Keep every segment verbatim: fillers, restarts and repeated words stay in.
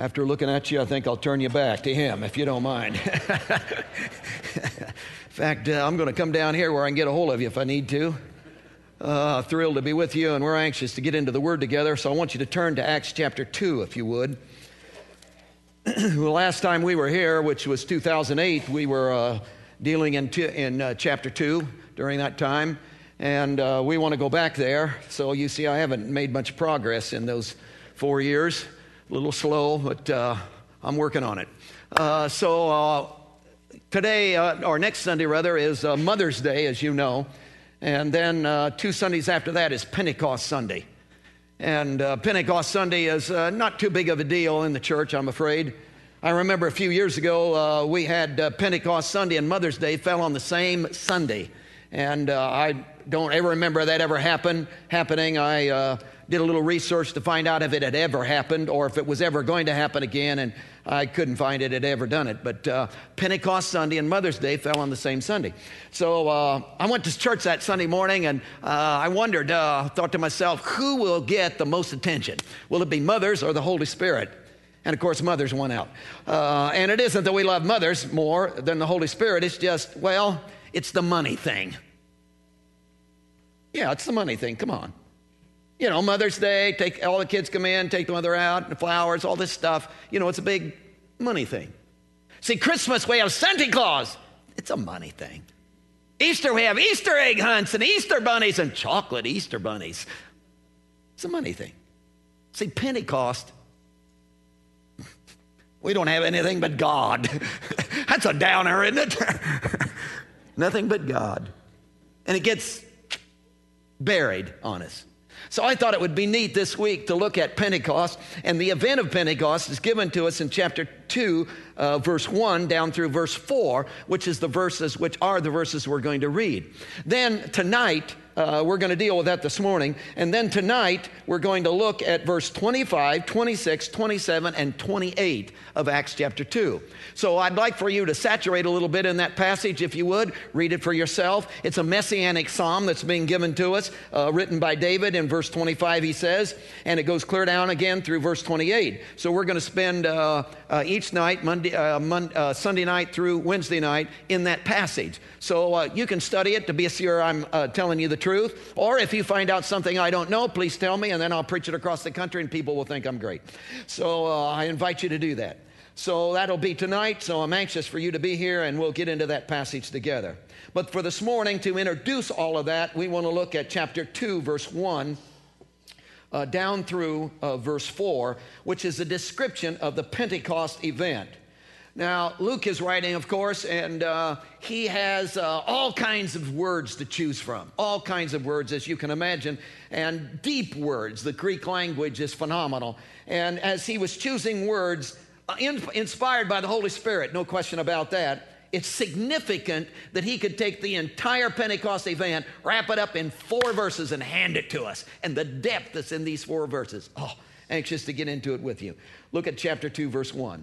After looking at you, I think I'll turn you back to him, if you don't mind. In fact, uh, I'm going to come down here where I can get a hold of you if I need to. Uh, thrilled to be with you, and we're anxious to get into the Word together, so I want you to turn to Acts chapter two, if you would. The last time we were here, which was two thousand eight, we were uh, dealing in, t- in uh, chapter two during that time, and uh, we want to go back there. So you see, I haven't made much progress in those four years. A little slow, but uh, I'm working on it. Uh, so uh, today, uh, or next Sunday rather, is uh, Mother's Day, as you know. And then uh, two Sundays after that is Pentecost Sunday. And uh, Pentecost Sunday is uh, not too big of a deal in the church, I'm afraid. I remember a few years ago, uh, we had uh, Pentecost Sunday and Mother's Day fell on the same Sunday. And uh, I don't ever remember that ever happen, happening. I... Uh, Did a little research to find out if it had ever happened or if it was ever going to happen again, and I couldn't find it had ever done it. But uh, Pentecost Sunday and Mother's Day fell on the same Sunday. So uh, I went to church that Sunday morning, and uh, I wondered, uh, thought to myself, who will get the most attention? Will it be mothers or the Holy Spirit? And, of course, mothers won out. Uh, and it isn't that we love mothers more than the Holy Spirit. It's just, well, it's the money thing. Yeah, it's the money thing. Come on. You know, Mother's Day, take all the kids come in, take the mother out, and the flowers, all this stuff. You know, it's a big money thing. See, Christmas, we have Santa Claus. It's a money thing. Easter, we have Easter egg hunts and Easter bunnies and chocolate Easter bunnies. It's a money thing. See, Pentecost, we don't have anything but God. That's a downer, isn't it? Nothing but God. And it gets buried on us. So I thought it would be neat this week to look at Pentecost, and the event of Pentecost is given to us in chapter two, uh, verse one down through verse four, which is the verses, which are the verses we're going to read. Then tonight, uh, we're going to deal with that this morning, and then tonight we're going to look at verse twenty-five, twenty-six, twenty-seven, and twenty-eight of Acts chapter two. So I'd like for you to saturate a little bit in that passage, if you would. Read it for yourself. It's a messianic psalm that's being given to us, uh, written by David. In verse twenty-five, he says, and it goes clear down again through verse twenty-eight. So we're going to spend uh, uh, each night, Monday, uh, Monday uh, Sunday night through Wednesday night, in that passage. So uh, you can study it to be sure I'm uh, telling you the truth. Or if you find out something I don't know, please tell me, and then I'll preach it across the country, and people will think I'm great. So uh, I invite you to do that. So that'll be tonight, so I'm anxious for you to be here, and we'll get into that passage together. But for this morning, to introduce all of that, we want to look at chapter two, verse one, uh, down through uh, verse four, which is a description of the Pentecost event. Now, Luke is writing, of course, and uh, he has uh, all kinds of words to choose from, all kinds of words, as you can imagine, and deep words. The Greek language is phenomenal. And as he was choosing words, inspired by the Holy Spirit, no question about that, it's significant that he could take the entire Pentecost event, wrap it up in four verses, and hand it to us. And the depth that's in these four verses. Oh, anxious to get into it with you. Look at chapter two, verse one.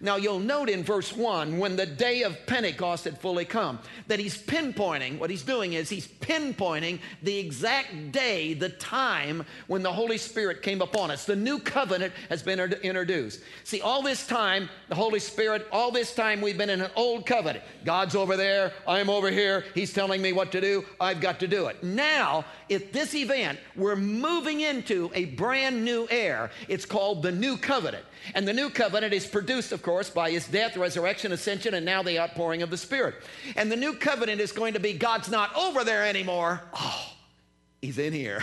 Now you'll note in verse one, when the day of Pentecost had fully come, that he's pinpointing, what he's doing is he's pinpointing the exact day, the time when the Holy Spirit came upon us. The new covenant has been introduced. See, all this time, the Holy Spirit, all this time we've been in an old covenant. God's over there, I'm over here, he's telling me what to do, I've got to do it. Now, at this event, we're moving into a brand new era. It's called the new covenant. And the new covenant is produced, of course, by his death, resurrection, ascension, and now the outpouring of the Spirit. And the new covenant is going to be God's not over there anymore. Oh, he's in here.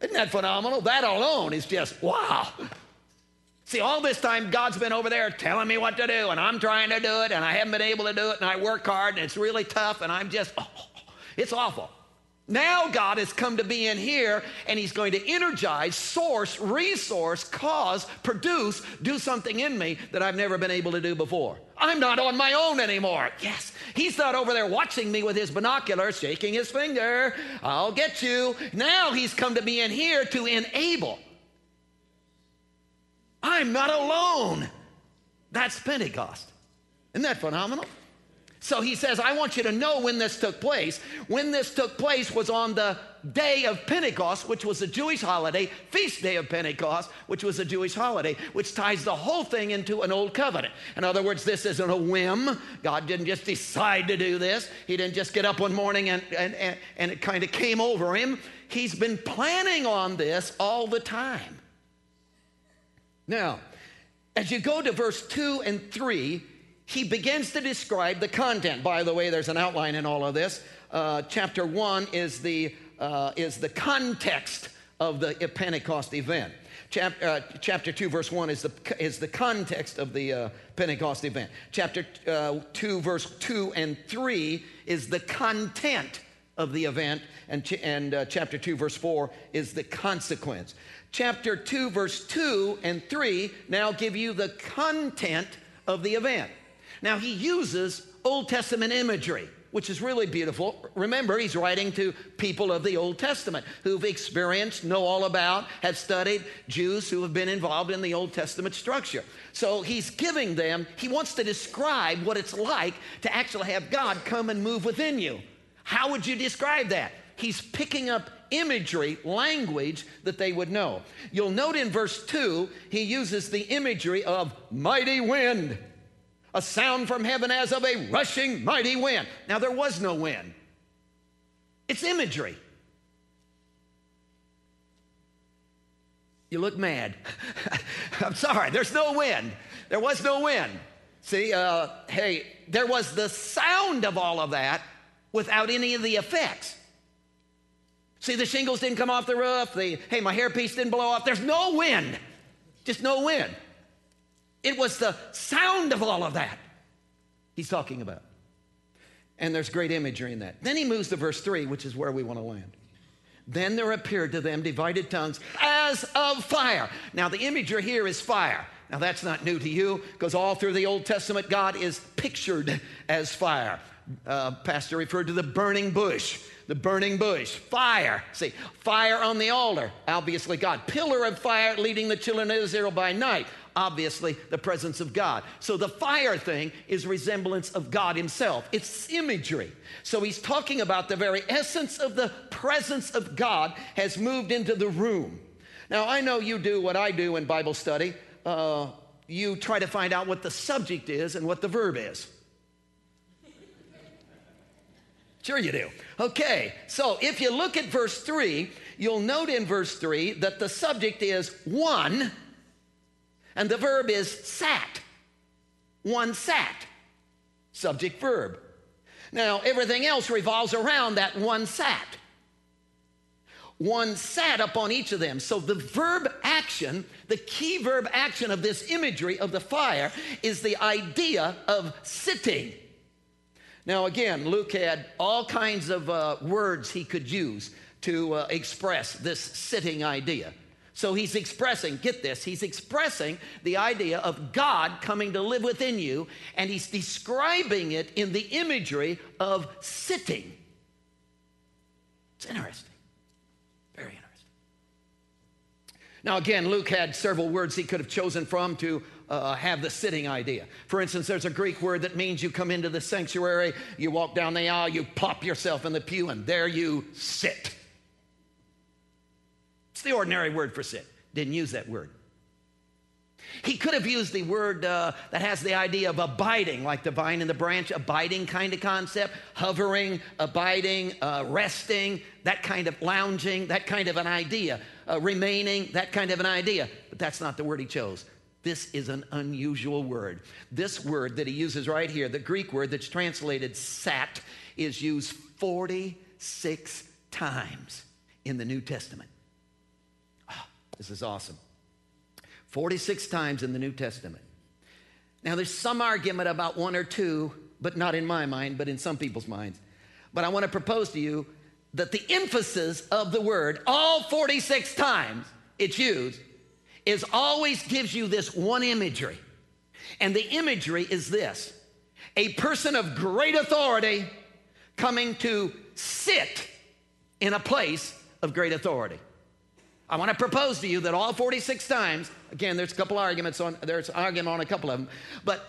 Isn't that phenomenal? That alone is just, wow. See, all this time God's been over there telling me what to do, and I'm trying to do it, and I haven't been able to do it, and I work hard, and it's really tough, and I'm just, oh, it's awful. Now God has come to be in here, and he's going to energize, source, resource, cause, produce, do something in me that I've never been able to do before. I'm not on my own anymore. Yes, he's not over there watching me with his binoculars, shaking his finger. I'll get you. Now he's come to be in here to enable. I'm not alone. That's Pentecost. Isn't that phenomenal? So he says, I want you to know when this took place. When this took place was on the day of Pentecost, which was a Jewish holiday, feast day of Pentecost, which was a Jewish holiday, which ties the whole thing into an old covenant. In other words, this isn't a whim. God didn't just decide to do this. He didn't just get up one morning and, and, and, and it kind of came over him. He's been planning on this all the time. Now, as you go to verse two and three, he begins to describe the content. By the way, there's an outline in all of this. Uh, chapter one is the, uh, is the context of the Pentecost event. Chap- uh, chapter two, verse one is the, is the context of the uh, Pentecost event. Chapter uh, two, verse two and three is the content of the event. And, ch- and uh, chapter two, verse four is the consequence. Chapter two, verse two and three now give you the content of the event. Now, he uses Old Testament imagery, which is really beautiful. Remember, he's writing to people of the Old Testament who've experienced, know all about, have studied, Jews who have been involved in the Old Testament structure. So he's giving them, he wants to describe what it's like to actually have God come and move within you. How would you describe that? He's picking up imagery, language that they would know. You'll note in verse two, he uses the imagery of mighty wind. A sound from heaven as of a rushing mighty wind. Now, there was no wind. It's imagery. You look mad. I'm sorry, there's no wind. There was no wind. See, uh, hey, there was the sound of all of that without any of the effects. See, the shingles didn't come off the roof. The, hey, my hairpiece didn't blow off. There's no wind. Just no wind. It was the sound of all of that he's talking about. And there's great imagery in that. Then he moves to verse three, which is where we want to land. Then there appeared to them divided tongues as of fire. Now, the imagery here is fire. Now, that's not new to you because all through the Old Testament, God is pictured as fire. Uh, Pastor referred to the burning bush, the burning bush, fire. See, fire on the altar, obviously God. Pillar of fire leading the children of Israel by night. Obviously, the presence of God. So the fire thing is resemblance of God himself. It's imagery. So he's talking about the very essence of the presence of God has moved into the room. Now, I know you do what I do in Bible study. Uh, you try to find out what the subject is and what the verb is. Sure you do. Okay, so if you look at verse three, you'll note in verse three that the subject is one, and the verb is sat. One sat. Subject verb. Now, everything else revolves around that one sat. One sat upon each of them. So the verb action, the key verb action of this imagery of the fire is the idea of sitting. Now, again, Luke had all kinds of uh, words he could use to uh, express this sitting idea. So he's expressing, get this, he's expressing the idea of God coming to live within you, and he's describing it in the imagery of sitting. It's interesting. Very interesting. Now, again, Luke had several words he could have chosen from to Uh, have the sitting idea. For instance, there's a Greek word that means you come into the sanctuary, you walk down the aisle, you plop yourself in the pew, and there you sit. It's the ordinary word for sit. Didn't use that word. He could have used the word uh, that has the idea of abiding, like the vine and the branch, abiding kind of concept, hovering, abiding, uh, resting, that kind of lounging, that kind of an idea, uh, remaining, that kind of an idea. But that's not the word he chose. This is an unusual word. This word that he uses right here, the Greek word that's translated sat, is used forty-six times in the New Testament. Oh, this is awesome. forty-six times in the New Testament. Now, there's some argument about one or two, but not in my mind, but in some people's minds. But I want to propose to you that the emphasis of the word, all forty-six times it's used, is always gives you this one imagery. And the imagery is this: a person of great authority coming to sit in a place of great authority. I want to propose to you that all forty-six times, again, there's a couple arguments on, there's an argument on a couple of them, but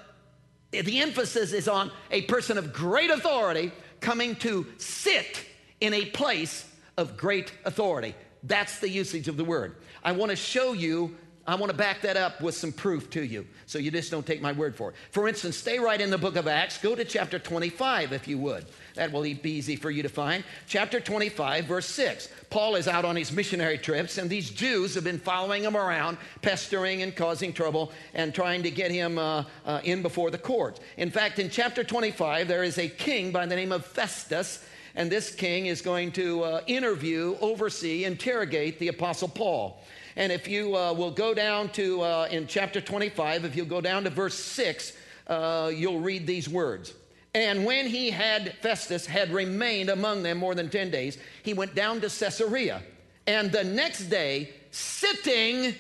the emphasis is on a person of great authority coming to sit in a place of great authority. That's the usage of the word. I want to show you, I want to back that up with some proof to you, so you just don't take my word for it. For instance, stay right in the book of Acts. Go to chapter twenty-five, if you would. That will be easy for you to find. Chapter twenty-five, verse six. Paul is out on his missionary trips, and these Jews have been following him around, pestering and causing trouble, and trying to get him uh, uh, in before the court. In fact, in chapter twenty-five, there is a king by the name of Festus, and this king is going to uh, interview, oversee, interrogate the Apostle Paul. And if you uh, will go down to, uh, in chapter twenty-five, if you go down to verse six, uh, you'll read these words. And when he had, Festus, had remained among them more than ten days, he went down to Caesarea. And the next day, sitting,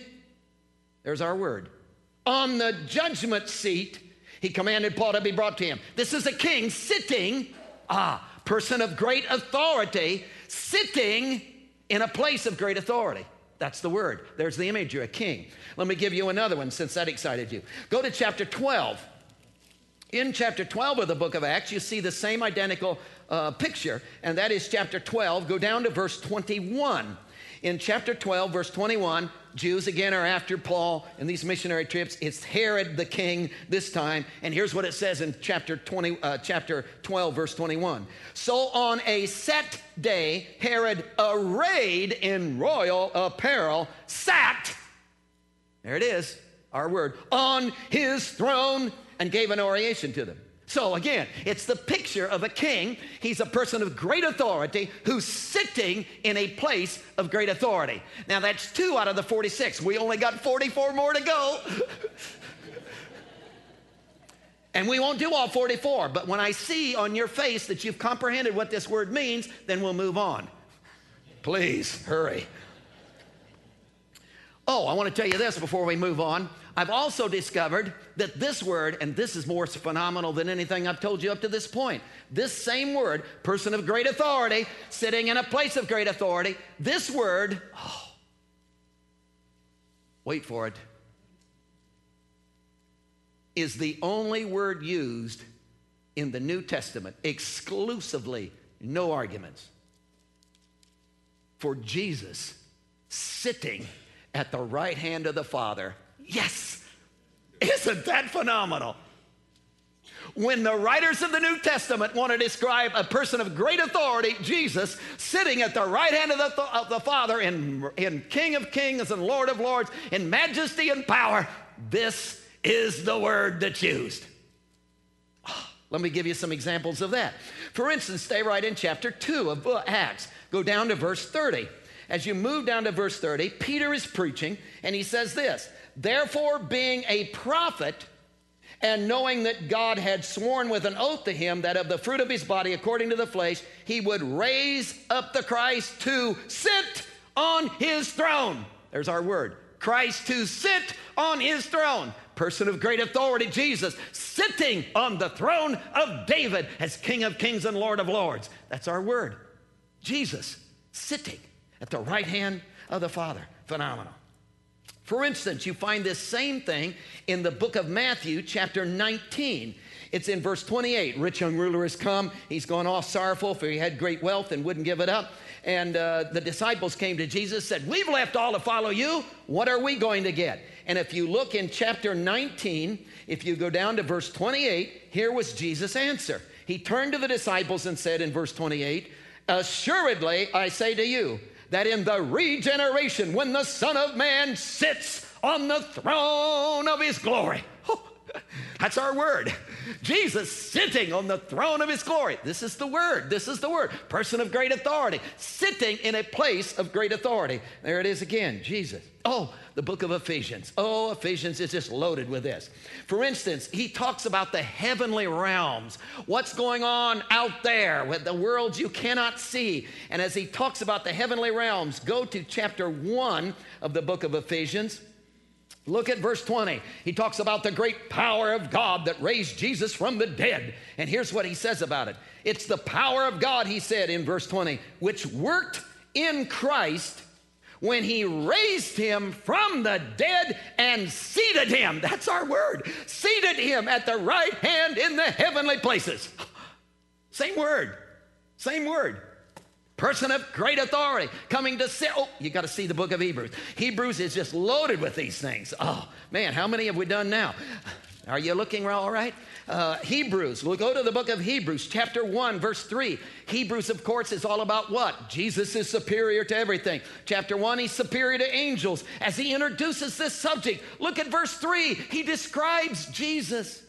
there's our word, on the judgment seat, he commanded Paul to be brought to him. This is a king sitting, ah, person of great authority, sitting in a place of great authority. That's the word. There's the image. You're a king. Let me give you another one, since that excited you. Go to chapter twelve. In chapter twelve of the book of Acts, you see the same identical uh, picture, and that is chapter twelve. Go down to verse twenty-one. In chapter twelve, verse twenty-one, Jews again are after Paul in these missionary trips. It's Herod the king this time, and here's what it says in chapter twenty, uh, chapter twelve, verse twenty-one. So on a set day, Herod, arrayed in royal apparel, sat, there it is, our word, on his throne, and gave an oration to them. So again, it's the picture of a king. He's a person of great authority who's sitting in a place of great authority. Now that's two out of the forty-six. We only got forty-four more to go. And we won't do all forty-four, but when I see on your face that you've comprehended what this word means, then we'll move on. Please, hurry. Oh, I want to tell you this before we move on. I've also discovered that this word, and this is more phenomenal than anything I've told you up to this point, this same word, person of great authority, sitting in a place of great authority, this word, oh, wait for it, is the only word used in the New Testament, exclusively, no arguments, for Jesus sitting at the right hand of the Father. Yes, isn't that phenomenal? When the writers of the New Testament want to describe a person of great authority, Jesus, sitting at the right hand of the, of the Father in, in King of Kings and Lord of Lords, in majesty and power, this is the word that's used. Oh, let me give you some examples of that. For instance, stay right in chapter two of Acts. Go down to verse thirty. As you move down to verse thirty, Peter is preaching, and he says this: therefore, being a prophet, and knowing that God had sworn with an oath to him that of the fruit of his body, according to the flesh, he would raise up the Christ to sit on his throne. There's our word, Christ to sit on his throne. Person of great authority, Jesus, sitting on the throne of David as King of Kings and Lord of Lords. That's our word, Jesus, sitting at the right hand of the Father. Phenomenal. For instance, you find this same thing in the book of Matthew, chapter nineteen. It's in verse twenty-eight. Rich young ruler has come. He's gone off sorrowful, for he had great wealth and wouldn't give it up. And uh, the disciples came to Jesus, said, we've left all to follow you. What are we going to get? And if you look in chapter nineteen, if you go down to verse twenty-eight, here was Jesus' answer. He turned to the disciples and said in verse twenty-eight, assuredly, I say to you, that in the regeneration, when the Son of Man sits on the throne of his glory. Oh, that's our word. Jesus sitting on the throne of his glory. This is the word. This is the word. Person of great authority, sitting in a place of great authority. There it is again, Jesus. Oh, the book of Ephesians. Oh, Ephesians is just loaded with this. For instance, he talks about the heavenly realms, what's going on out there with the worlds you cannot see. And as he talks about the heavenly realms, go to chapter one of the book of Ephesians. Look at verse twenty. He talks about the great power of God that raised Jesus from the dead. And here's what he says about it. It's the power of God, he said in verse twenty, which worked in Christ when he raised him from the dead and seated him. That's our word. Seated him at the right hand in the heavenly places. Same word. Same word. Person of great authority coming to sit. Oh, you got to see the book of Hebrews. Hebrews is just loaded with these things. Oh, man, how many have we done now? Are you looking all right? Uh, Hebrews. We'll go to the book of Hebrews, chapter one, verse three. Hebrews, of course, is all about what? Jesus is superior to everything. Chapter one, he's superior to angels. As he introduces this subject, look at verse three. He describes Jesus.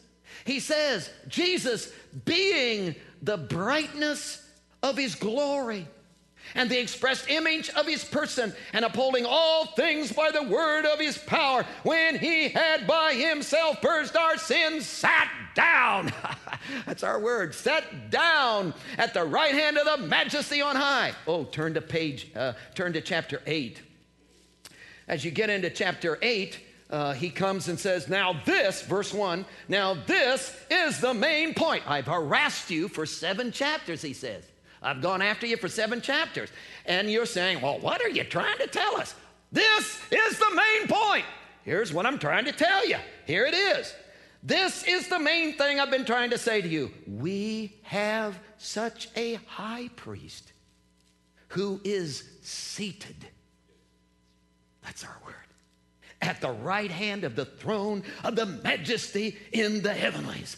He says, Jesus being the brightness of his glory and the expressed image of his person, and upholding all things by the word of his power, when he had by himself purged our sins, sat down. That's our word. Sat down at the right hand of the majesty on high. Oh, turn to page, uh, turn to chapter eight. As you get into chapter eight, Uh, he comes and says, now this, verse one, now this is the main point. I've harassed you for seven chapters, he says. I've gone after you for seven chapters. And you're saying, well, what are you trying to tell us? This is the main point. Here's what I'm trying to tell you. Here it is. This is the main thing I've been trying to say to you. We have such a high priest who is seated. That's our word. At the right hand of the throne of the majesty in the heavenlies.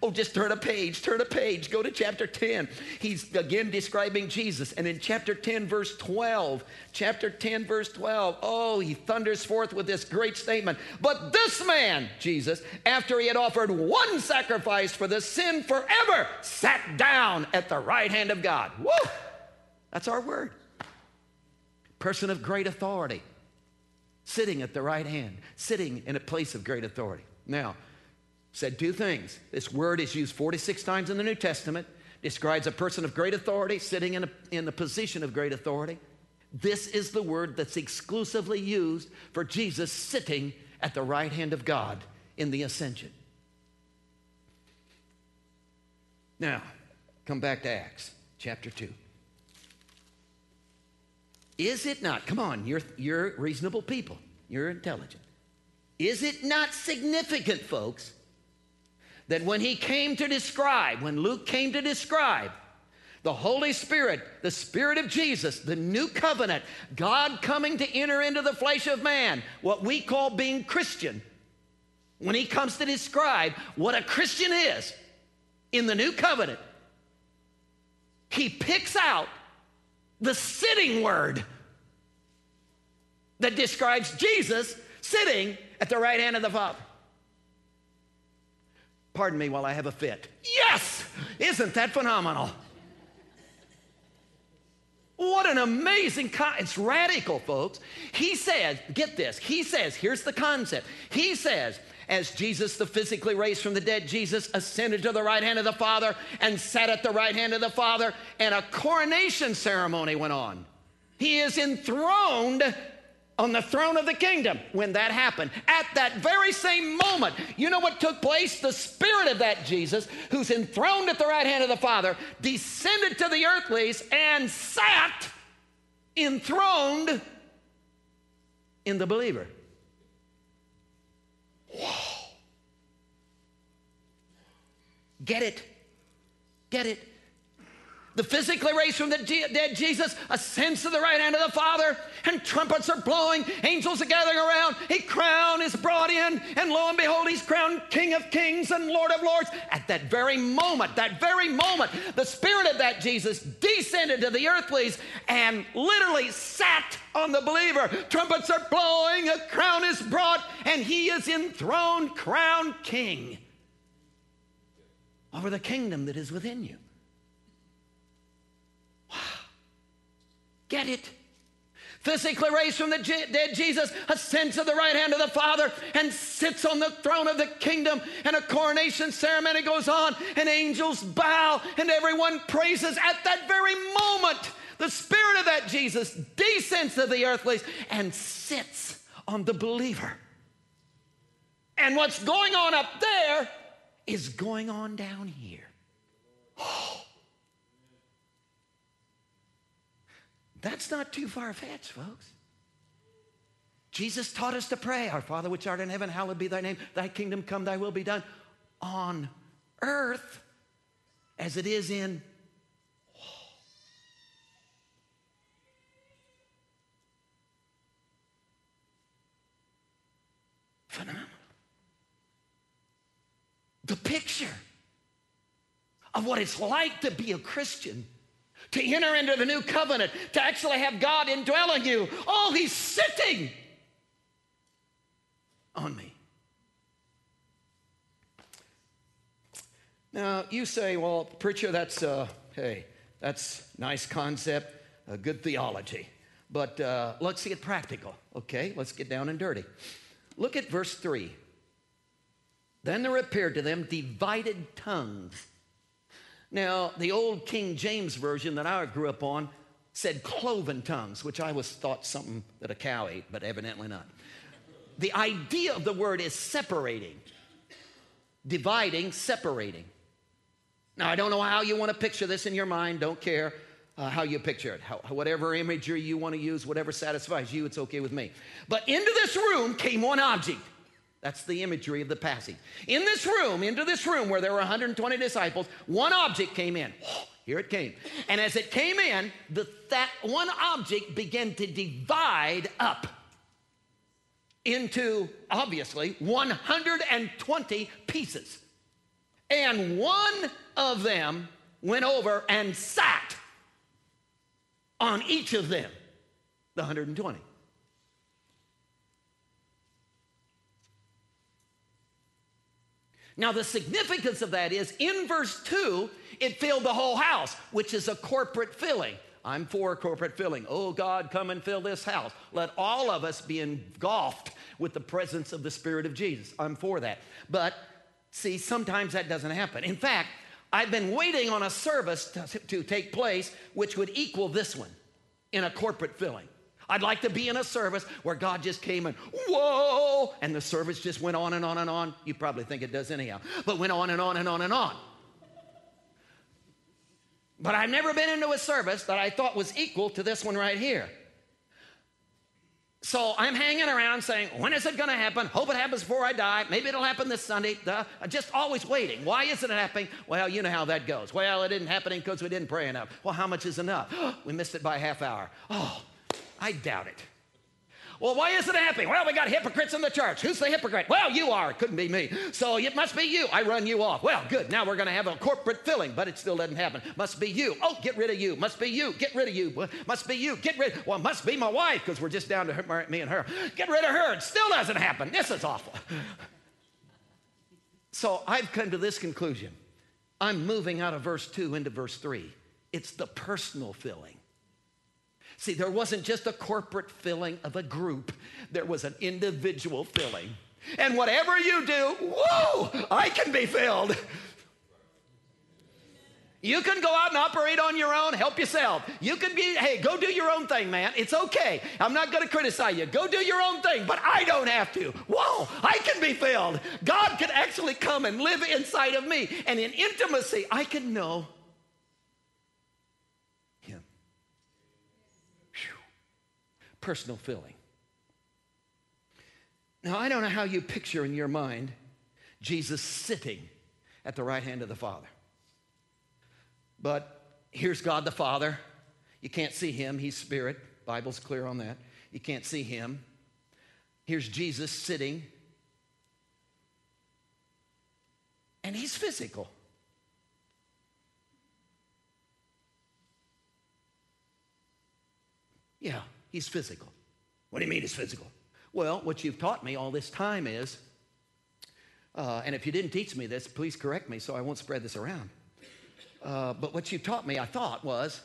Oh, just turn a page, turn a page. Go to chapter ten. He's again describing Jesus. And in chapter ten, verse twelve, chapter ten, verse twelve, oh, he thunders forth with this great statement. But this man, Jesus, after he had offered one sacrifice for the sin forever, sat down at the right hand of God. Woo! That's our word. Person of great authority. Sitting at the right hand, sitting in a place of great authority. Now, said two things. This word is used forty-six times in the New Testament, describes a person of great authority, sitting in a, in a position of great authority. This is the word that's exclusively used for Jesus sitting at the right hand of God in the ascension. Now, come back to Acts chapter two. Is it not, come on, you're, you're reasonable people, you're intelligent. Is it not significant, folks, that when he came to describe, when Luke came to describe the Holy Spirit, the Spirit of Jesus, the new covenant, God coming to enter into the flesh of man, what we call being Christian, when he comes to describe what a Christian is in the new covenant, he picks out the sitting word that describes Jesus sitting at the right hand of the Father. Pardon me while I have a fit. Yes! Isn't that phenomenal? What an amazing, con- it's radical, folks. He says, get this, he says, here's the concept. He says, as Jesus, the physically raised from the dead, Jesus ascended to the right hand of the Father and sat at the right hand of the Father, and a coronation ceremony went on. He is enthroned on the throne of the kingdom when that happened. At that very same moment, you know what took place? The spirit of that Jesus, who's enthroned at the right hand of the Father, descended to the earthlies and sat enthroned in the believer. Whoa. Get it. Get it. The physically raised from the dead Jesus ascends to the right hand of the Father, and trumpets are blowing, angels are gathering around, a crown is brought in, and lo and behold, he's crowned King of Kings and Lord of Lords. At that very moment, that very moment, the spirit of that Jesus descended to the earthlies and literally sat on the believer. Trumpets are blowing, a crown is brought, and he is enthroned, crowned king over the kingdom that is within you. Wow. Get it? This declaration that dead Jesus ascends to the right hand of the Father and sits on the throne of the kingdom, and a coronation ceremony goes on, and angels bow, and everyone praises. At that very moment, the spirit of that Jesus descends to the earthly and sits on the believer. And what's going on up there is going on down here. Oh. That's not too far-fetched, folks. Jesus taught us to pray, "Our Father which art in heaven, hallowed be thy name. Thy kingdom come, thy will be done on earth as it is in." Oh. Phenomenal. The picture of what it's like to be a Christian, to enter into the new covenant, to actually have God indwelling you. Oh, he's sitting on me. Now, you say, "Well, preacher, that's, uh, hey, that's nice concept, a good theology. But uh, let's get practical, okay? Let's get down and dirty." Look at verse three. "Then there appeared to them divided tongues." Now, the old King James Version that I grew up on said cloven tongues, which I always thought something that a cow ate, but evidently not. The idea of the word is separating, dividing, separating. Now, I don't know how you want to picture this in your mind. Don't care uh, how you picture it. How, whatever imagery you want to use, whatever satisfies you, it's okay with me. But into this room came one object. That's the imagery of the passage. In this room, into this room where there were one hundred twenty disciples, one object came in. Oh, here it came. "And as it came in, the, that one object began to divide up into, obviously, one hundred twenty pieces. And one of them went over and sat on each of them," the one hundred twenty. Now, the significance of that is, in verse two, it filled the whole house, which is a corporate filling. I'm for corporate filling. Oh, God, come and fill this house. Let all of us be engulfed with the presence of the Spirit of Jesus. I'm for that. But, see, sometimes that doesn't happen. In fact, I've been waiting on a service to, to take place which would equal this one in a corporate filling. I'd like to be in a service where God just came and whoa, and the service just went on and on and on. You probably think it does anyhow, but went on and on and on and on. But I've never been into a service that I thought was equal to this one right here. So I'm hanging around saying, when is it going to happen? Hope it happens before I die. Maybe it'll happen this Sunday. Duh. I'm just always waiting. Why isn't it happening? Well, you know how that goes. Well, it didn't happen because we didn't pray enough. Well, how much is enough? We missed it by a half hour. Oh, I doubt it. Well, why isn't it happening? Well, we got hypocrites in the church. Who's the hypocrite? Well, you are. It couldn't be me. So it must be you. I run you off. Well, good. Now we're going to have a corporate filling, but it still doesn't happen. Must be you. Oh, get rid of you. Must be you. Get rid of you. Must be you. Get rid. Well, must be my wife, because we're just down to her, me and her. Get rid of her. It still doesn't happen. This is awful. So I've come to this conclusion. I'm moving out of verse two into verse three. It's the personal filling. See, there wasn't just a corporate filling of a group. There was an individual filling. And whatever you do, whoa, I can be filled. You can go out and operate on your own. Help yourself. You can be, hey, go do your own thing, man. It's okay. I'm not going to criticize you. Go do your own thing, but I don't have to. Whoa, I can be filled. God can actually come and live inside of me. And in intimacy, I can know. Personal filling. Now, I don't know how you picture in your mind Jesus sitting at the right hand of the Father. But here's God the Father. You can't see him. He's spirit. Bible's clear on that. You can't see him. Here's Jesus sitting. And he's physical. Yeah. He's physical. What do you mean he's physical? Well, what you've taught me all this time is Uh, and if you didn't teach me this, please correct me so I won't spread this around. Uh, but what you taught me, I thought, was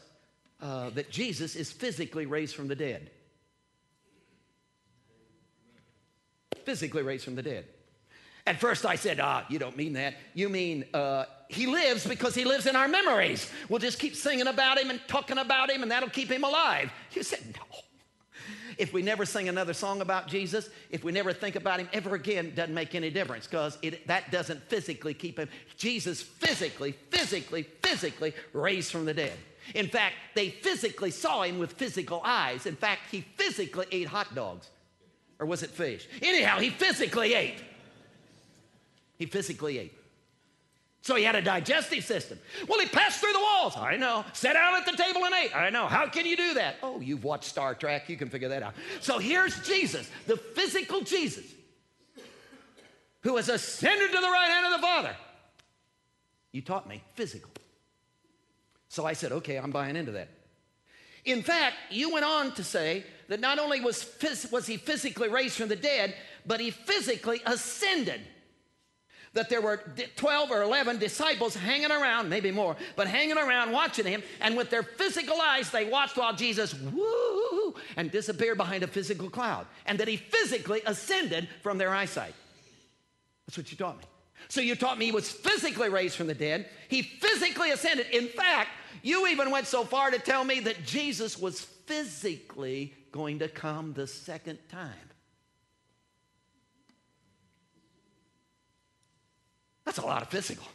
uh, that Jesus is physically raised from the dead. Physically raised from the dead. At first I said, ah, you don't mean that. You mean uh, he lives because he lives in our memories. We'll just keep singing about him and talking about him, and that'll keep him alive. You said, no. If we never sing another song about Jesus, if we never think about him ever again, doesn't make any difference, because that doesn't physically keep him. Jesus physically, physically, physically raised from the dead. In fact, they physically saw him with physical eyes. In fact, he physically ate hot dogs. Or was it fish? Anyhow, he physically ate. He physically ate. So he had a digestive system. Well, he passed through the walls. I know. Sat down at the table and ate. I know. How can you do that? Oh, you've watched Star Trek. You can figure that out. So here's Jesus, the physical Jesus, who has ascended to the right hand of the Father. You taught me physical. So I said, okay, I'm buying into that. In fact, you went on to say that not only was, phys- was he physically raised from the dead, but he physically ascended. That there were twelve or eleven disciples hanging around, maybe more, but hanging around watching him, and with their physical eyes, they watched while Jesus woo and disappeared behind a physical cloud, and that he physically ascended from their eyesight. That's what you taught me. So you taught me he was physically raised from the dead. He physically ascended. In fact, you even went so far to tell me that Jesus was physically going to come the second time. That's a lot of physical.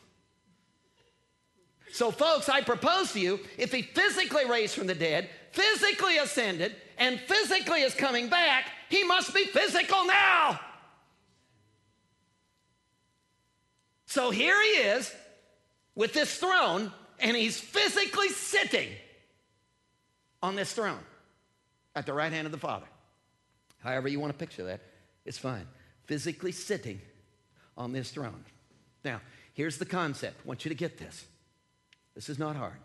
So folks, I propose to you, if he physically raised from the dead, physically ascended, and physically is coming back, he must be physical now. So here he is with this throne, and he's physically sitting on this throne at the right hand of the Father. However you want to picture that, it's fine. Physically sitting on this throne. Now, here's the concept. I want you to get this. This is not hard.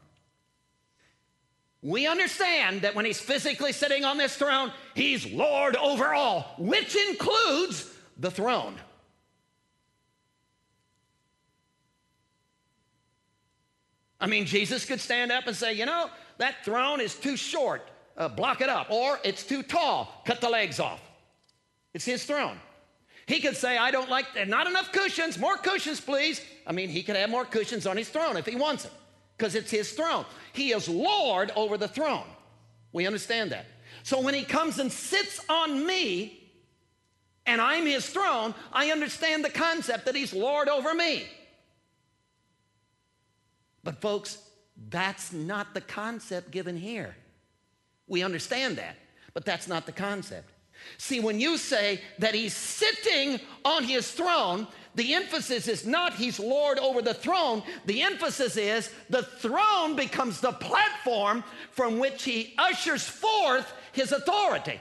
We understand that when he's physically sitting on this throne, he's Lord over all, which includes the throne. I mean, Jesus could stand up and say, you know, that throne is too short. Uh, block it up. Or it's too tall. Cut the legs off. It's his throne. He could say, I don't like, not enough cushions, more cushions, please. I mean, he could have more cushions on his throne if he wants them, because it's his throne. He is Lord over the throne. We understand that. So when he comes and sits on me, and I'm his throne, I understand the concept that he's Lord over me. But folks, that's not the concept given here. We understand that, but that's not the concept. See, when you say that he's sitting on his throne, the emphasis is not he's Lord over the throne. The emphasis is the throne becomes the platform from which he ushers forth his authority.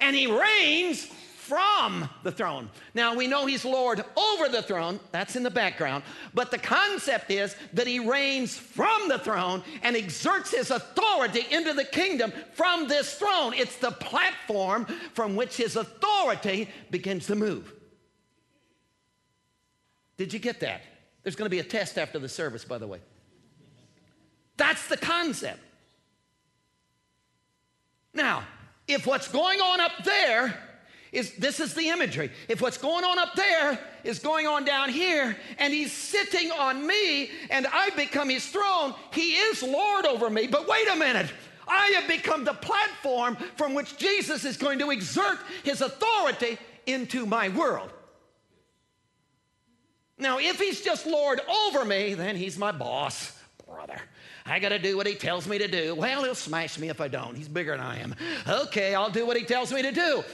And he reigns from the throne. Now, we know he's Lord over the throne. That's in the background. But the concept is that he reigns from the throne and exerts his authority into the kingdom from this throne. It's the platform from which his authority begins to move. Did you get that? There's going to be a test after the service, by the way. That's the concept. Now, if what's going on up there Is, this is the imagery. If what's going on up there is going on down here, and he's sitting on me, and I become his throne, he is Lord over me. But wait a minute. I have become the platform from which Jesus is going to exert his authority into my world. Now, if he's just Lord over me, then he's my boss, brother. I got to do what he tells me to do. Well, he'll smash me if I don't. He's bigger than I am. Okay, I'll do what he tells me to do.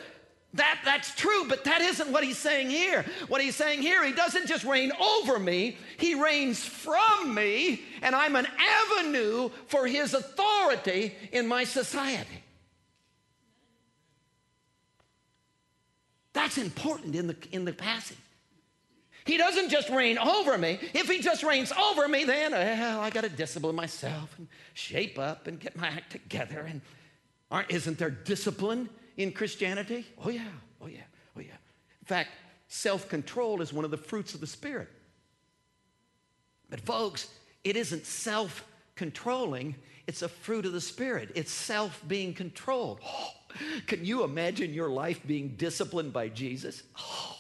That, that's true, but that isn't what he's saying here. What he's saying here, he doesn't just reign over me. He reigns from me, and I'm an avenue for his authority in my society. That's important in the, in the passage. He doesn't just reign over me. If he just reigns over me, then well, I got to discipline myself and shape up and get my act together. And aren't, isn't there discipline in Christianity? Oh, yeah, oh, yeah, oh, yeah. In fact, Self-control is one of the fruits of the Spirit. But folks, it isn't self-controlling. It's a fruit of the Spirit. It's self being controlled. Oh, can you imagine your life being disciplined by Jesus? Oh,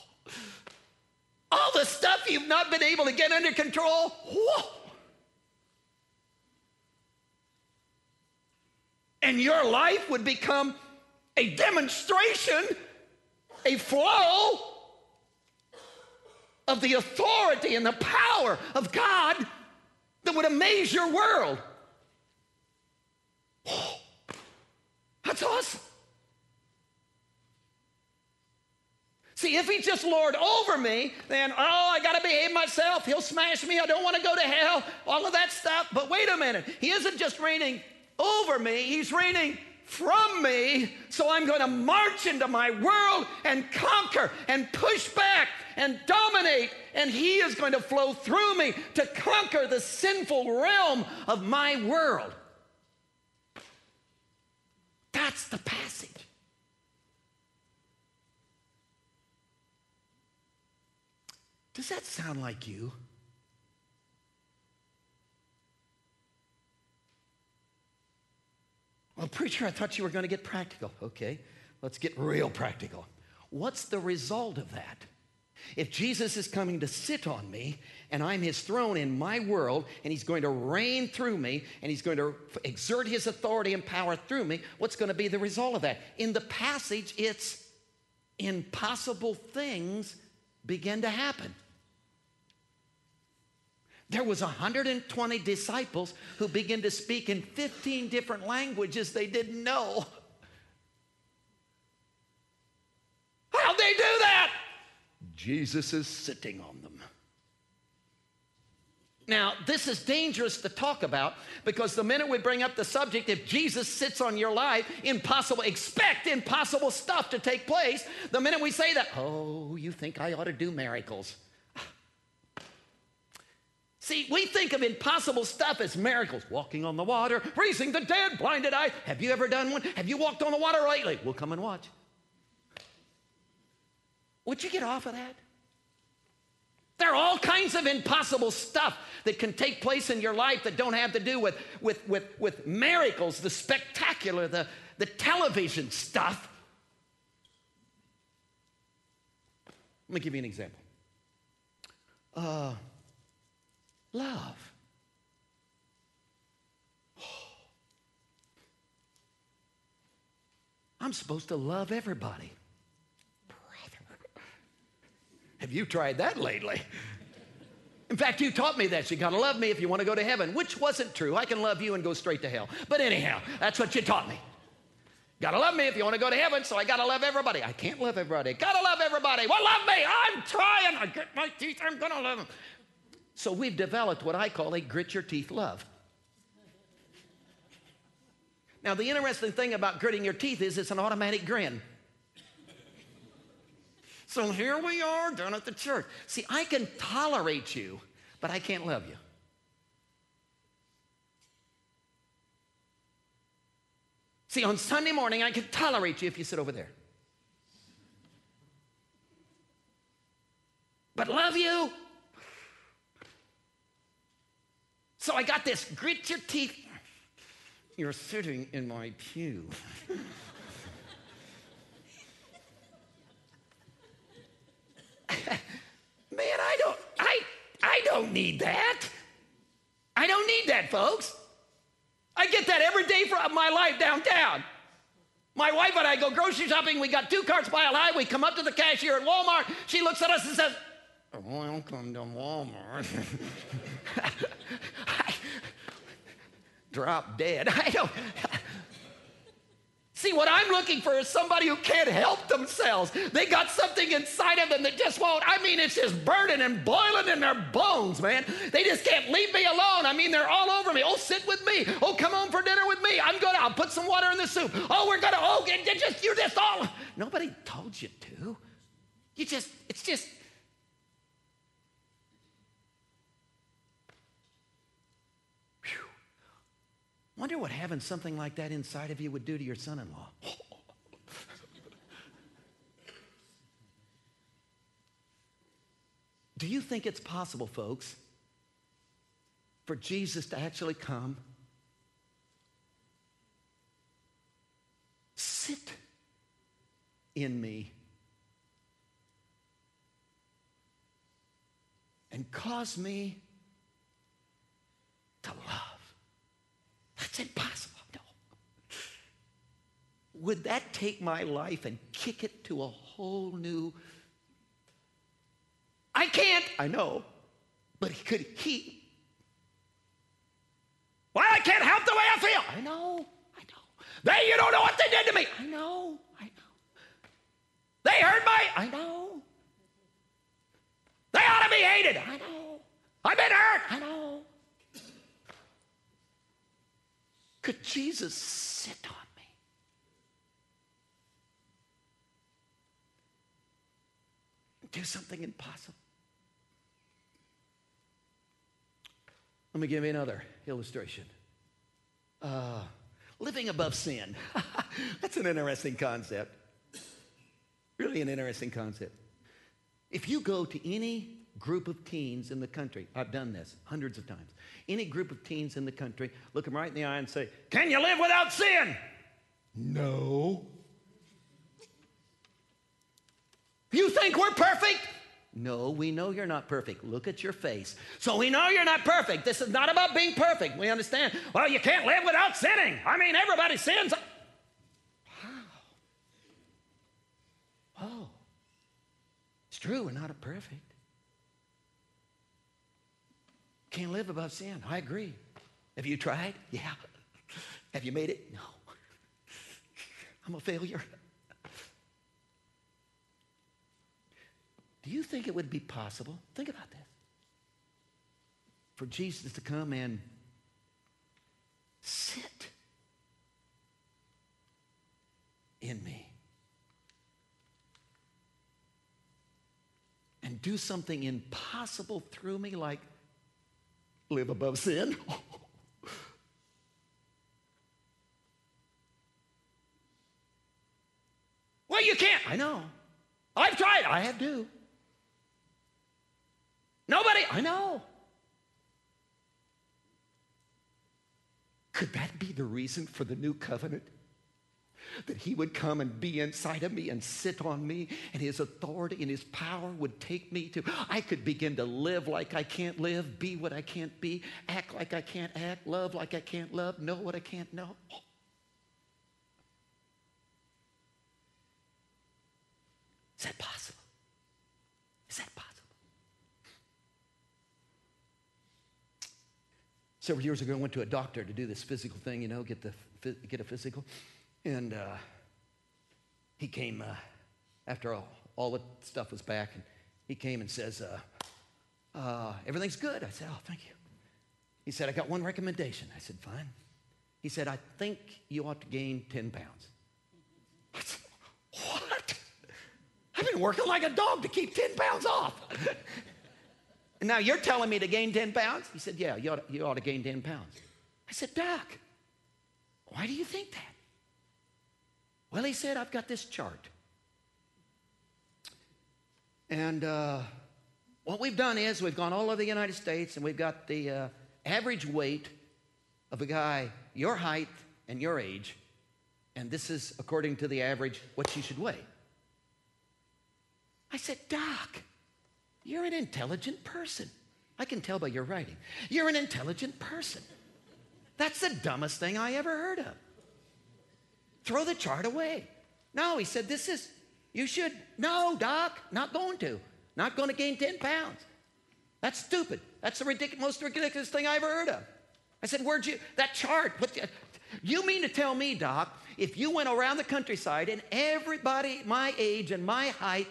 all the stuff you've not been able to get under control. Whoa. And your life would become a demonstration, a flow of the authority and the power of God that would amaze your world. Oh, that's awesome. See, if he's just Lord over me, then, oh, I got to behave myself. He'll smash me. I don't want to go to hell. All of that stuff. But wait a minute. He isn't just reigning over me. He's reigning from me. So I'm going to march into my world and conquer and push back and dominate. And he is going to flow through me to conquer the sinful realm of my world. That's the passage. Does that sound like you? Well, preacher, I thought you were going to get practical. Okay, let's get real practical. What's the result of that? If Jesus is coming to sit on me, and I'm his throne in my world, and he's going to reign through me, and he's going to exert his authority and power through me, what's going to be the result of that? In the passage, it's impossible things begin to happen. There was one hundred twenty disciples who began to speak in fifteen different languages they didn't know. How'd they do that? Jesus is sitting on them. Now, this is dangerous to talk about, because the minute we bring up the subject, if Jesus sits on your life, impossible, expect impossible stuff to take place. The minute we say that, oh, you think I ought to do miracles. See, we think of impossible stuff as miracles. Walking on the water, raising the dead, blinded eye. Have you ever done one? Have you walked on the water lately? We'll come and watch. Would you get off of that? There are all kinds of impossible stuff that can take place in your life that don't have to do with, with, with, with miracles, the spectacular, the, the television stuff. Let me give you an example. Uh, love. Oh. I'm supposed to love everybody. Have you tried that lately? In fact, you taught me that. You got to love me if you want to go to heaven, which wasn't true. I can love you and go straight to hell. But anyhow, that's what you taught me. Got to love me if you want to go to heaven, so I got to love everybody. I can't love everybody. Got to love everybody. Well, love me. I'm trying. I grit my teeth. I'm going to love them. So we've developed what I call a grit-your-teeth love. Now, the interesting thing about gritting your teeth is it's an automatic grin. So here we are down at the church. See, I can tolerate you, but I can't love you. See, on Sunday morning, I can tolerate you if you sit over there. But love you? So I got this grit your teeth. You're sitting in my pew. Man, I don't, I, I don't need that. I don't need that, folks. I get that every day from my life downtown. My wife and I go grocery shopping. We got two carts piled high. We come up to the cashier at Walmart. She looks at us and says, welcome to Walmart. I drop dead. I don't. See, what I'm looking for is somebody who can't help themselves. They got something inside of them that just won't. I mean, it's just burning and boiling in their bones, man. They just can't leave me alone. I mean, they're all over me. Oh, sit with me. Oh, come home for dinner with me. I'm going to. I'll put some water in the soup. Oh, we're going to. Oh, you're just, you're just all. Nobody told you to. You just, it's just. Wonder what having something like that inside of you would do to your son-in-law. Do you think it's possible, folks, for Jesus to actually come, sit in me, and cause me to love? That's impossible. No. Would that take my life and kick it to a whole new? I can't, I know, but he could, he, well, I can't help the way I feel. I know, I know. They, you don't know what they did to me. I know, I know. They hurt my, I know. They ought to be hated. I know. I've been hurt. I know. Could Jesus sit on me? Do something impossible. Let me give you another illustration. Uh, living above sin. That's an interesting concept. Really an interesting concept. If you go to any group of teens in the country, I've done this hundreds of times, any group of teens in the country, look them right in the eye and say, can you live without sin? No. You think we're perfect? No, we know you're not perfect. Look at your face. So we know you're not perfect. This is not about being perfect. We understand. Well, you can't live without sinning. I mean, everybody sins. Wow. Oh. It's true, we're not perfect. Can't live above sin. I agree. Have you tried? Yeah. Have you made it? No. I'm a failure. Do you think it would be possible, think about this, for Jesus to come and sit in me and do something impossible through me, like live above sin? Well, you can't. I know. I've tried. I have too. Nobody, I know. Could that be the reason for the new covenant? That he would come and be inside of me and sit on me, and his authority and his power would take me to, I could begin to live like I can't live, be what I can't be, act like I can't act, love like I can't love, know what I can't know. Is that possible? Is that possible? Several years ago, I went to a doctor to do this physical thing, you know, get the get a physical, and uh, he came uh, after all, all the stuff was back, and he came and says, uh, uh, "Everything's good." I said, "Oh, thank you." He said, "I got one recommendation." I said, "Fine." He said, "I think you ought to gain ten pounds." I said, "What? I've been working like a dog to keep ten pounds off." And now you're telling me to gain ten pounds? He said, yeah, you ought, to, you ought to gain ten pounds. I said, Doc, why do you think that? Well, he said, I've got this chart. And uh, what we've done is we've gone all over the United States, and we've got the uh, average weight of a guy your height and your age. And this is, according to the average, what you should weigh. I said, Doc, you're an intelligent person. I can tell by your writing. You're an intelligent person. That's the dumbest thing I ever heard of. Throw the chart away. No, he said, this is, you should, no, Doc, not going to. Not going to gain ten pounds. That's stupid. That's the ridiculous, most ridiculous thing I ever heard of. I said, where'd you, that chart, what, you mean to tell me, Doc, if you went around the countryside and everybody my age and my height,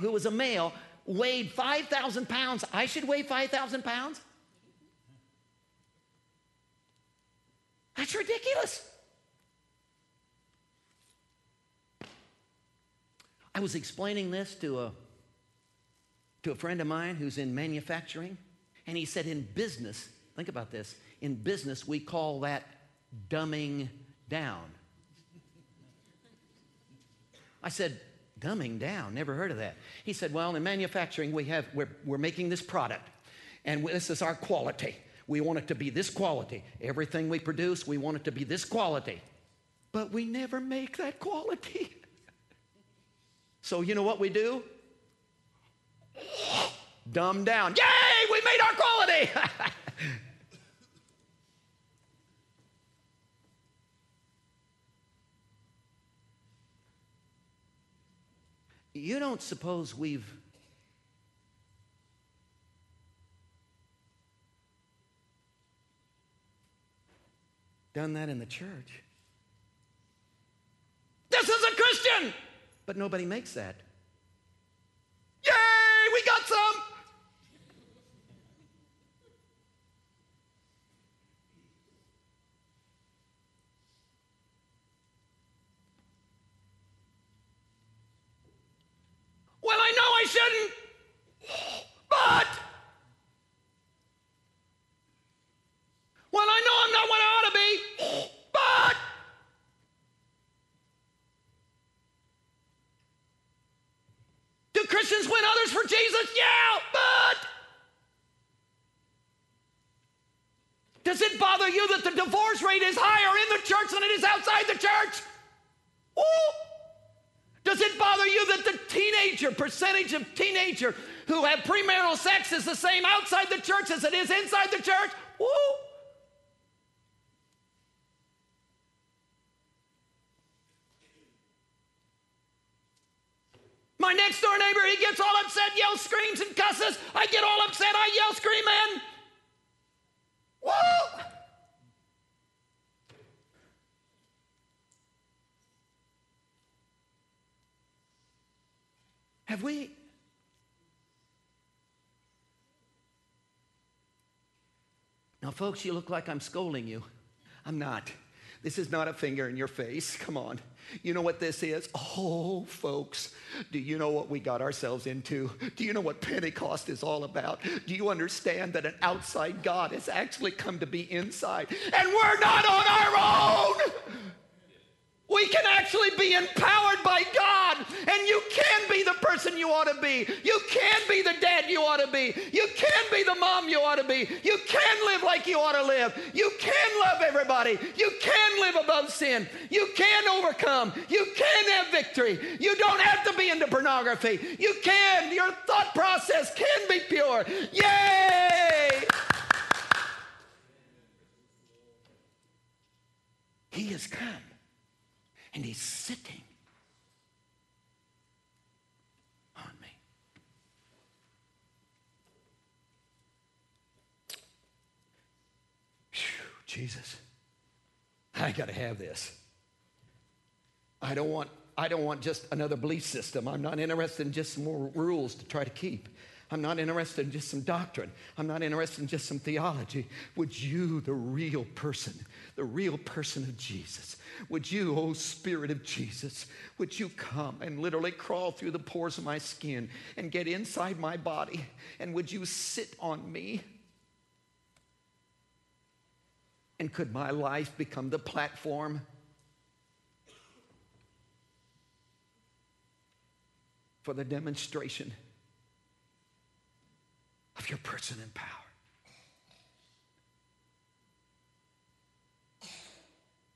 who was a male, weighed five thousand pounds, I should weigh five thousand pounds? That's ridiculous. I was explaining this to a, to a friend of mine who's in manufacturing, and he said in business, think about this, in business we call that dumbing down. I said, Dumbing down, never heard of that. He said, well, in manufacturing, we have, we're, we're making this product, and this is our quality. We want it to be this quality. Everything we produce, we want it to be this quality. But we never make that quality. So you know what we do? Dumb down. Yay, we made our quality! You don't suppose we've done that in the church? This is a Christian! But nobody makes that. Yay, we got some! Well, I know I shouldn't, but... Well, I know I'm not what I ought to be, but... Do Christians win others for Jesus? Yeah, but... Does it bother you that the divorce rate is higher in the church than it is outside the church? Ooh! Does it bother you that the teenager, percentage of teenager who have premarital sex is the same outside the church as it is inside the church? Woo! My next door neighbor, he gets all upset, yells, screams, and cusses. I get all upset, I yell, scream, and... Woo! Have we? Now, folks, you look like I'm scolding you. I'm not. This is not a finger in your face. Come on. You know what this is? Oh, folks, do you know what we got ourselves into? Do you know what Pentecost is all about? Do you understand that an outside God has actually come to be inside? And we're not on our own! We can actually be empowered by God, and you can be the person you ought to be. You can be the dad you ought to be. You can be the mom you ought to be. You can live like you ought to live. You can love everybody. You can live above sin. You can overcome. You can have victory. You don't have to be into pornography. You can. Your thought process can be pure. Yay! He has come. And he's sitting on me. Whew, Jesus, I gotta have this. I don't want, I don't want just another belief system. I'm not interested in just some more rules to try to keep. I'm not interested in just some doctrine. I'm not interested in just some theology. Would you, the real person, the real person of Jesus, would you, oh Spirit of Jesus, would you come and literally crawl through the pores of my skin and get inside my body, and would you sit on me? And could my life become the platform for the demonstration of your person and power?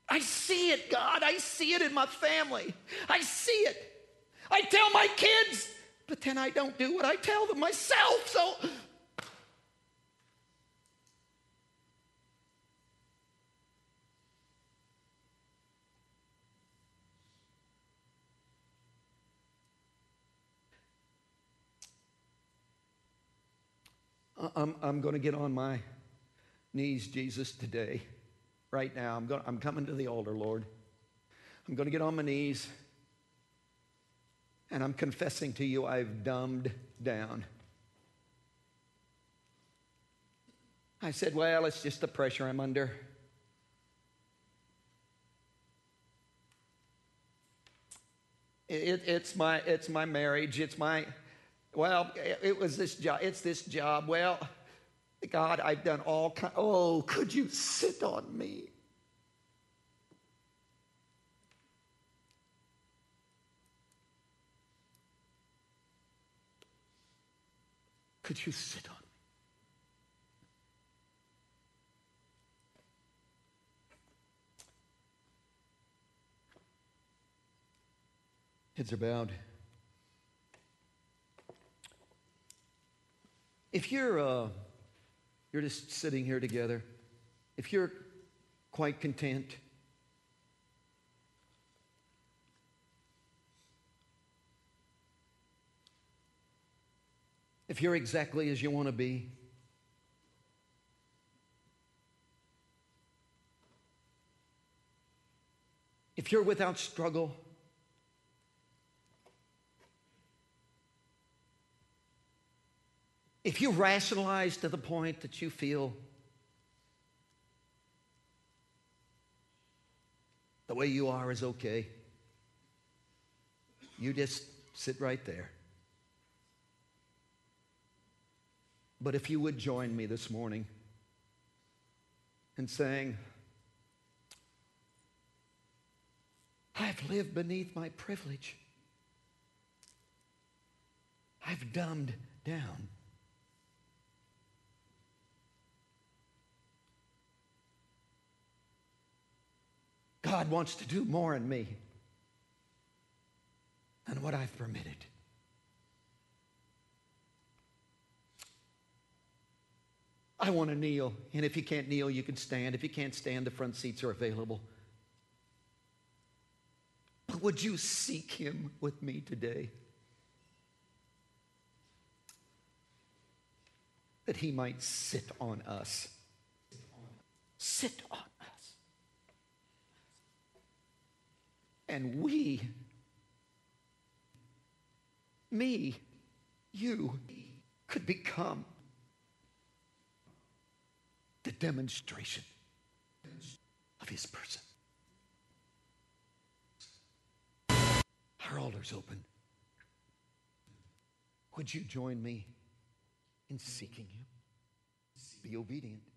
I see it, God. I see it in my family. I see it. I tell my kids, but then I don't do what I tell them myself. So I'm, I'm going to get on my knees, Jesus, today, right now. I'm, going, I'm coming to the altar, Lord. I'm going to get on my knees, and I'm confessing to you I've dumbed down. I said, well, it's just the pressure I'm under. It, it's, my, it's my marriage. It's my... Well, it was this job. It's this job. Well, God, I've done all kinds. Oh, could you sit on me? Could you sit on me? Heads are bowed. If you're, uh, you're just sitting here together, if you're quite content, if you're exactly as you want to be, if you're without struggle, if you rationalize to the point that you feel the way you are is okay, you just sit right there. But if you would join me this morning in saying, I've lived beneath my privilege. I've dumbed down. God wants to do more in me than what I've permitted. I want to kneel, and if you can't kneel, you can stand. If you can't stand, the front seats are available. But would you seek him with me today? That he might sit on us. Sit on us. And we, me, you, could become the demonstration of his person. Our altar's open. Would you join me in seeking him? Be obedient.